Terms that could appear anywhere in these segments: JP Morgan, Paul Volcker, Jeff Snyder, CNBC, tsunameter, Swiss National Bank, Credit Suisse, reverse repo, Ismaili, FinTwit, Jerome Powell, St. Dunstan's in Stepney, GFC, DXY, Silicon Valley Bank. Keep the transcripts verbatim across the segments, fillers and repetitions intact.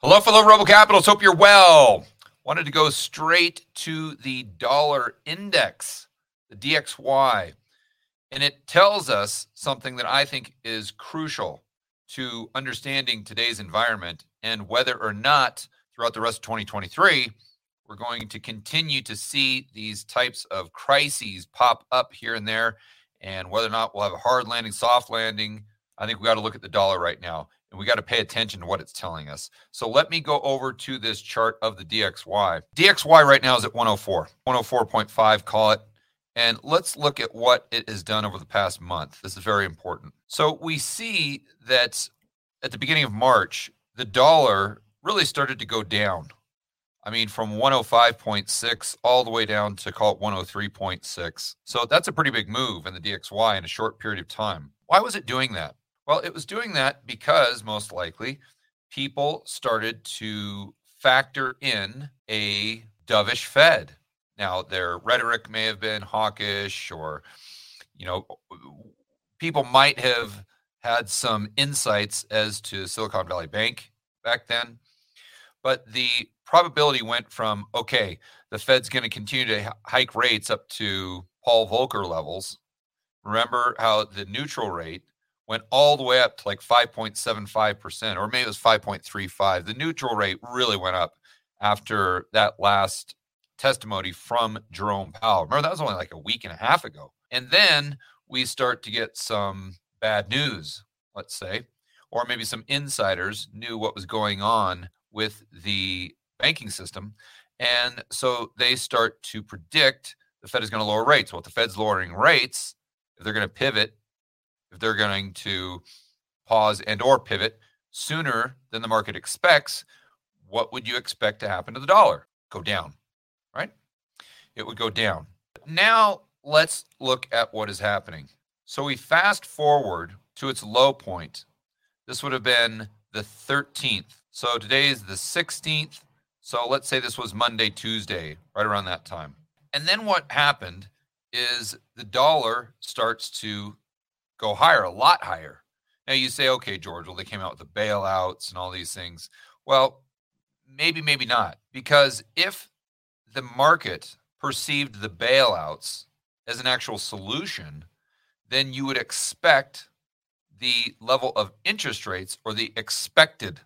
Hello, fellow Rebel Capitals. Hope you're well. Wanted to go straight to the dollar index, the D X Y, and it tells us something that I think is crucial to understanding today's environment and whether or not throughout the rest of twenty twenty-three, we're going to continue to see these types of crises pop up here and there, and whether or not we'll have a hard landing, soft landing. I think we got to look at the dollar right now. And we got to pay attention to what it's telling us. So let me go over to this chart of the D X Y. D X Y right now is at one oh four, one oh four point five, call it. And let's look at what it has done over the past month. This is very important. So we see that at the beginning of March, the dollar really started to go down. I mean, from one oh five point six all the way down to, call it, one oh three point six. So that's a pretty big move in the D X Y in a short period of time. Why was it doing that? Well, it was doing that because, most likely, people started to factor in a dovish Fed. Now, their rhetoric may have been hawkish, or, you know, people might have had some insights as to Silicon Valley Bank back then. But the probability went from, okay, the Fed's going to continue to hike rates up to Paul Volcker levels. Remember how the neutral rate went all the way up to like five point seven five percent, or maybe it was five point three five. The neutral rate really went up after that last testimony from Jerome Powell. Remember, that was only like a week and a half ago. And then we start to get some bad news, let's say, or maybe some insiders knew what was going on with the banking system. And so they start to predict the Fed is going to lower rates. Well, if the Fed's lowering rates, if they're going to pivot, if they're going to pause and or pivot sooner than the market expects, what would you expect to happen to the dollar? Go down, right? It would go down. Now let's look at what is happening. So we fast forward to its low point. This would have been the thirteenth. So today is the sixteenth. So let's say this was Monday, Tuesday, right around that time. And then what happened is the dollar starts to go higher, a lot higher. Now you say, okay, George, well, they came out with the bailouts and all these things. Well, maybe, maybe not. Because if the market perceived the bailouts as an actual solution, then you would expect the level of interest rates, or the expected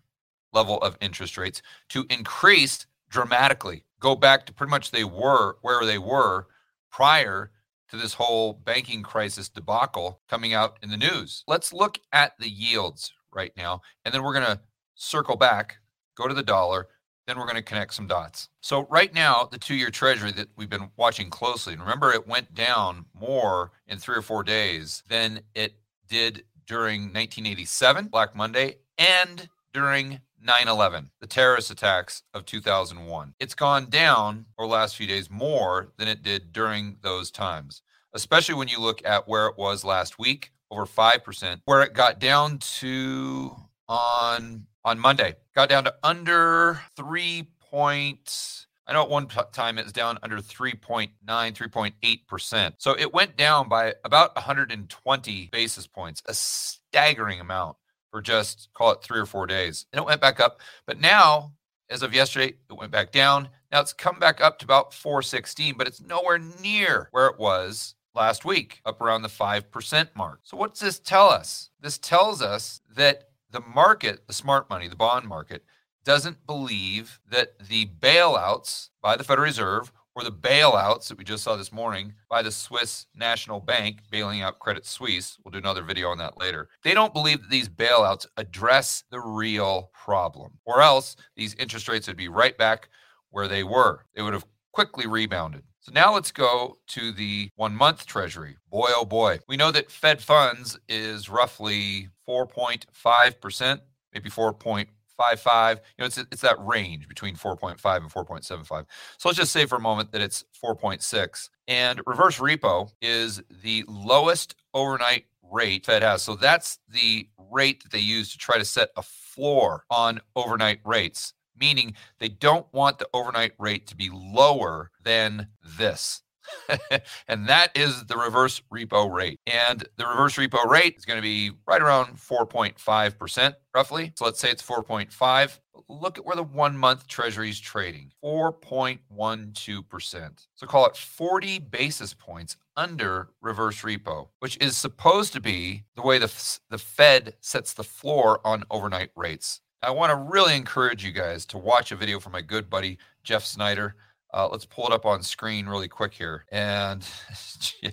level of interest rates, to increase dramatically, go back to pretty much they were where they were prior to this whole banking crisis debacle coming out in the news. Let's look at the yields right now, and then we're going to circle back, go to the dollar, then we're going to connect some dots. So right now, the two-year Treasury that we've been watching closely, and remember, it went down more in three or four days than it did during nineteen eighty-seven, Black Monday, and during nine eleven, the terrorist attacks of two thousand one. It's gone down over the last few days more than it did during those times, especially when you look at where it was last week, over five percent, where it got down to on on Monday, got down to under three point, I know at one time it was down under three point nine, three point eight percent. So it went down by about one hundred twenty basis points, a staggering amount, for just, call it, three or four days. And it went back up. But now, as of yesterday, it went back down. Now it's come back up to about four sixteen, but it's nowhere near where it was last week, up around the five percent mark. So what's this tell us? This tells us that the market, the smart money, the bond market, doesn't believe that the bailouts by the Federal Reserve, or the bailouts that we just saw this morning by the Swiss National Bank bailing out Credit Suisse. We'll do another video on that later. They don't believe that these bailouts address the real problem, or else these interest rates would be right back where they were. They would have quickly rebounded. So now let's go to the one-month Treasury. Boy, oh boy. We know that Fed funds is roughly four point five percent, maybe four point five percent. five point five, you know, it's it's that range between four point five and four point seven five. So let's just say for a moment that it's four point six. And reverse repo is the lowest overnight rate Fed has. So that's the rate that they use to try to set a floor on overnight rates, meaning they don't want the overnight rate to be lower than this. And that is the reverse repo rate. And the reverse repo rate is going to be right around four point five percent, roughly. So let's say it's four point five. look at where the one-month Treasury is trading, four point one two percent. So call it forty basis points under reverse repo, which is supposed to be the way the, the Fed sets the floor on overnight rates. I want to really encourage you guys to watch a video from my good buddy, Jeff Snyder. Uh, let's pull it up on screen really quick here. And yeah,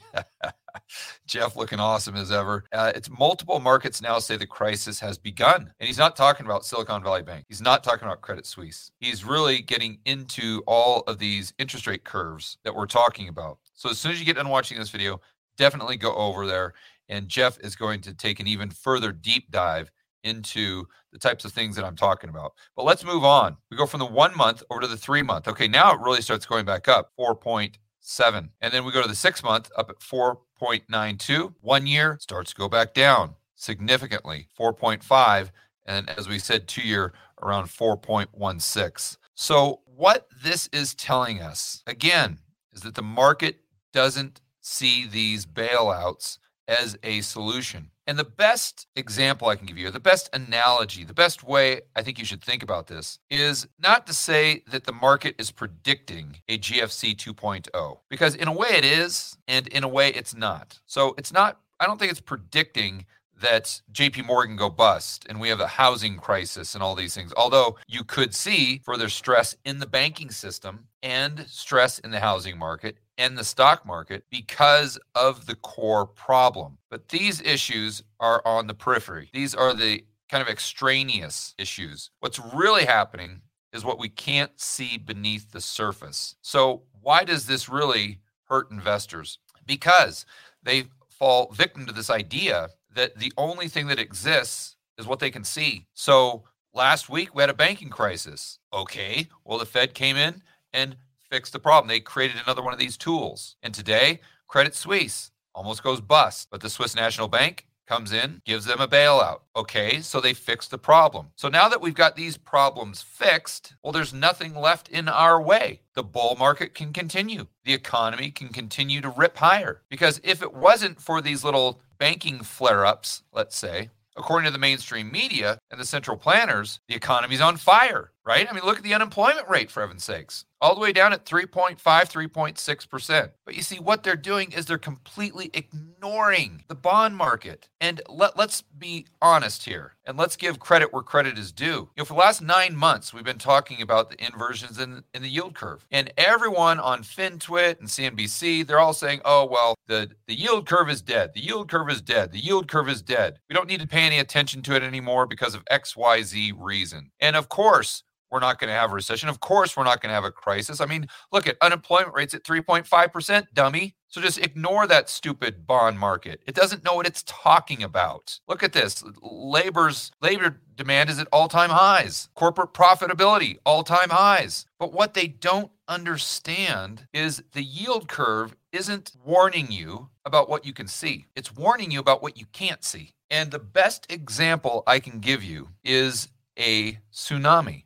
Jeff looking awesome as ever. Uh, it's multiple markets now say the crisis has begun. And he's not talking about Silicon Valley Bank. He's not talking about Credit Suisse. He's really getting into all of these interest rate curves that we're talking about. So as soon as you get done watching this video, definitely go over there. And Jeff is going to take an even further deep dive into the types of things that I'm talking about. But let's move on. We go from the one month over to the three month. Okay, now it really starts going back up, four point seven. And then we go to the six month up at four point nine two. One year starts to go back down significantly, four point five. And as we said, two year around four point one six. So what this is telling us, again, is that the market doesn't see these bailouts as a solution. And the best example I can give you, the best analogy, the best way I think you should think about this is not to say that the market is predicting a G F C two point oh, because in a way it is, and in a way it's not. So it's not, I don't think it's predicting that J P Morgan go bust and we have a housing crisis and all these things. Although you could see further stress in the banking system and stress in the housing market and the stock market because of the core problem. But these issues are on the periphery. These are the kind of extraneous issues. What's really happening is what we can't see beneath the surface. So why does this really hurt investors? Because they fall victim to this idea that the only thing that exists is what they can see. So last week we had a banking crisis. Okay, well, the Fed came in and fix the problem. They created another one of these tools. And today, Credit Suisse almost goes bust, but the Swiss National Bank comes in, gives them a bailout. Okay, so they fixed the problem. So now that we've got these problems fixed, well, there's nothing left in our way. The bull market can continue. The economy can continue to rip higher. Because if it wasn't for these little banking flare-ups, let's say, according to the mainstream media and the central planners, the economy's on fire, right? I mean, look at the unemployment rate, for heaven's sakes, all the way down at three point five, three point six percent. But you see, what they're doing is they're completely ignoring the bond market. And let, let's be honest here, and let's give credit where credit is due. You know, for the last nine months, we've been talking about the inversions in, in the yield curve. And everyone on FinTwit and C N B C, they're all saying, oh, well, the, the yield curve is dead. The yield curve is dead. The yield curve is dead. We don't need to pay any attention to it anymore because of X Y Z reason. And of course, we're not going to have a recession. Of course, we're not going to have a crisis. I mean, look at unemployment rates at three point five percent, dummy. So just ignore that stupid bond market. It doesn't know what it's talking about. Look at this. Labor's labor demand is at all-time highs. Corporate profitability, all-time highs. But what they don't understand is the yield curve isn't warning you about what you can see. It's warning you about what you can't see. And the best example I can give you is a tsunami.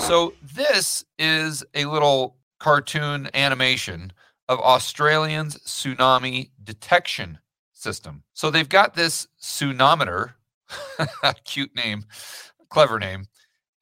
So this is a little cartoon animation of Australians' tsunami detection system. So they've got this tsunometer, cute name, clever name,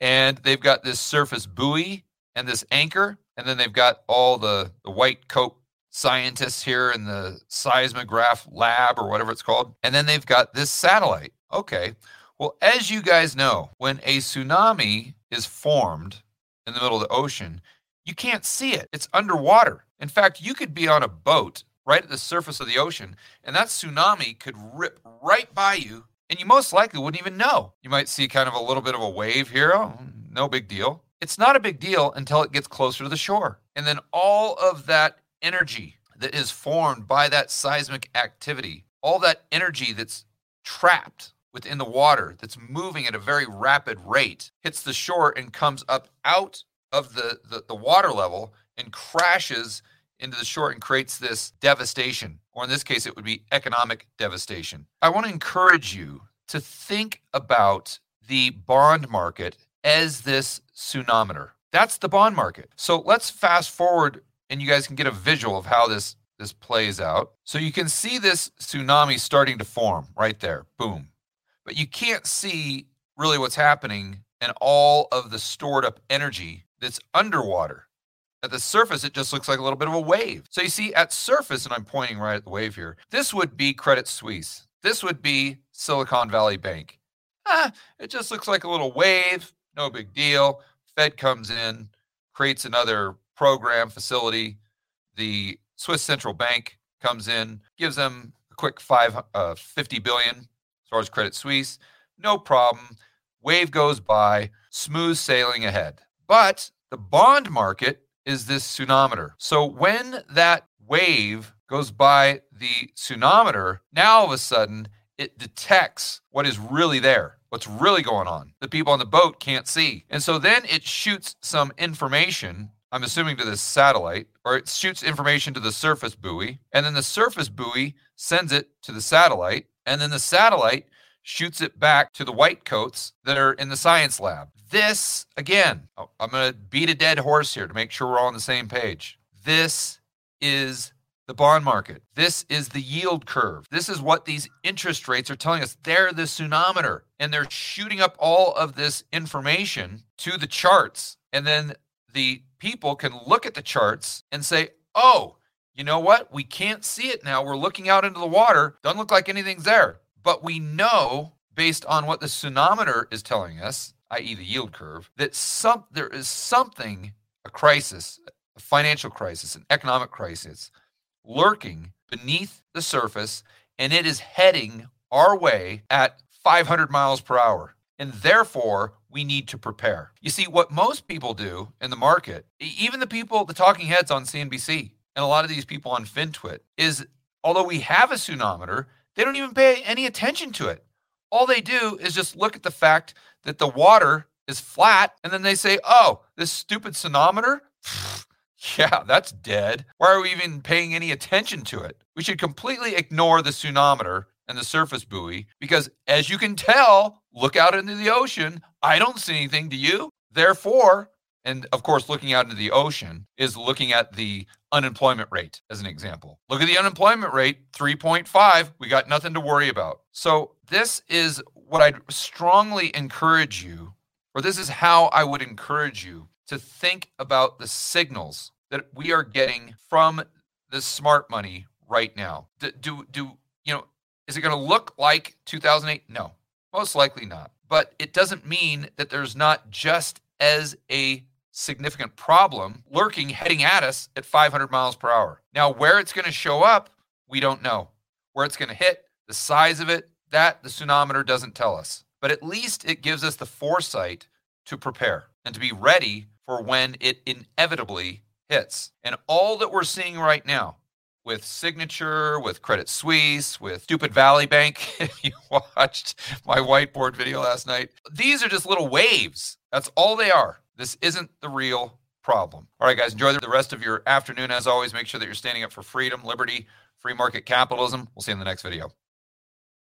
and they've got this surface buoy and this anchor, and then they've got all the, the white coat scientists here in the seismograph lab or whatever it's called, and then they've got this satellite. Okay, Well, as you guys know, when a tsunami is formed in the middle of the ocean, you can't see it. It's underwater. In fact, you could be on a boat right at the surface of the ocean, and that tsunami could rip right by you, and you most likely wouldn't even know. You might see kind of a little bit of a wave here. Oh, no big deal. It's not a big deal until it gets closer to the shore. And then all of that energy that is formed by that seismic activity, all that energy that's trapped within the water that's moving at a very rapid rate, hits the shore and comes up out of the, the, the water level and crashes into the shore and creates this devastation, or in this case, it would be economic devastation. I want to encourage you to think about the bond market as this tsunameter. That's the bond market. So let's fast forward and you guys can get a visual of how this, this plays out. So you can see this tsunami starting to form right there, boom. But you can't see really what's happening and all of the stored up energy that's underwater. At the surface, it just looks like a little bit of a wave. So you see at surface, and I'm pointing right at the wave here, this would be Credit Suisse. This would be Silicon Valley Bank. Ah, it just looks like a little wave, no big deal. Fed comes in, creates another program facility. The Swiss Central Bank comes in, gives them a quick five, uh, fifty billion dollars as far as Credit Suisse. No problem. Wave goes by, smooth sailing ahead. But the bond market is this tsunameter. So when that wave goes by the tsunameter, now all of a sudden it detects what is really there, what's really going on. The people on the boat can't see. And so then it shoots some information, I'm assuming to this satellite, or it shoots information to the surface buoy, and then the surface buoy sends it to the satellite, and then the satellite shoots it back to the white coats that are in the science lab. This, again, I'm going to beat a dead horse here to make sure we're all on the same page. This is the bond market. This is the yield curve. This is what these interest rates are telling us. They're the tsunameter, and they're shooting up all of this information to the charts. And then the people can look at the charts and say, oh, you know what? We can't see it now. We're looking out into the water. Doesn't look like anything's there. But we know, based on what the tsunameter is telling us, that is the yield curve, that some there is something, a crisis, a financial crisis, an economic crisis, lurking beneath the surface, and it is heading our way at five hundred miles per hour. And therefore, we need to prepare. You see, what most people do in the market, even the people, the talking heads on C N B C, and a lot of these people on FinTwit, is although we have a tsunameter, they don't even pay any attention to it. All they do is just look at the fact that the water is flat, and then they say, oh, this stupid tsunameter? Yeah, that's dead. Why are we even paying any attention to it? We should completely ignore the tsunameter and the surface buoy because, as you can tell, look out into the ocean. I don't see anything. Do you? Therefore, and of course, looking out into the ocean is looking at the unemployment rate as an example. Look at the unemployment rate, three point five. We got nothing to worry about. So this is what I'd strongly encourage you, or this is how I would encourage you to think about the signals that we are getting from the smart money right now. Do, do, do you know, is it going to look like two thousand eight? No, most likely not. But it doesn't mean that there's not just as a significant problem lurking, heading at us at five hundred miles per hour. Now, where it's going to show up, we don't know. Where it's going to hit, the size of it, that the tsunameter doesn't tell us. But at least it gives us the foresight to prepare and to be ready for when it inevitably hits. And all that we're seeing right now with Signature, with Credit Suisse, with Stupid Valley Bank, if you watched my whiteboard video last night, these are just little waves. That's all they are. This isn't the real problem. All right, guys, enjoy the rest of your afternoon. As always, make sure that you're standing up for freedom, liberty, free market capitalism. We'll see you in the next video.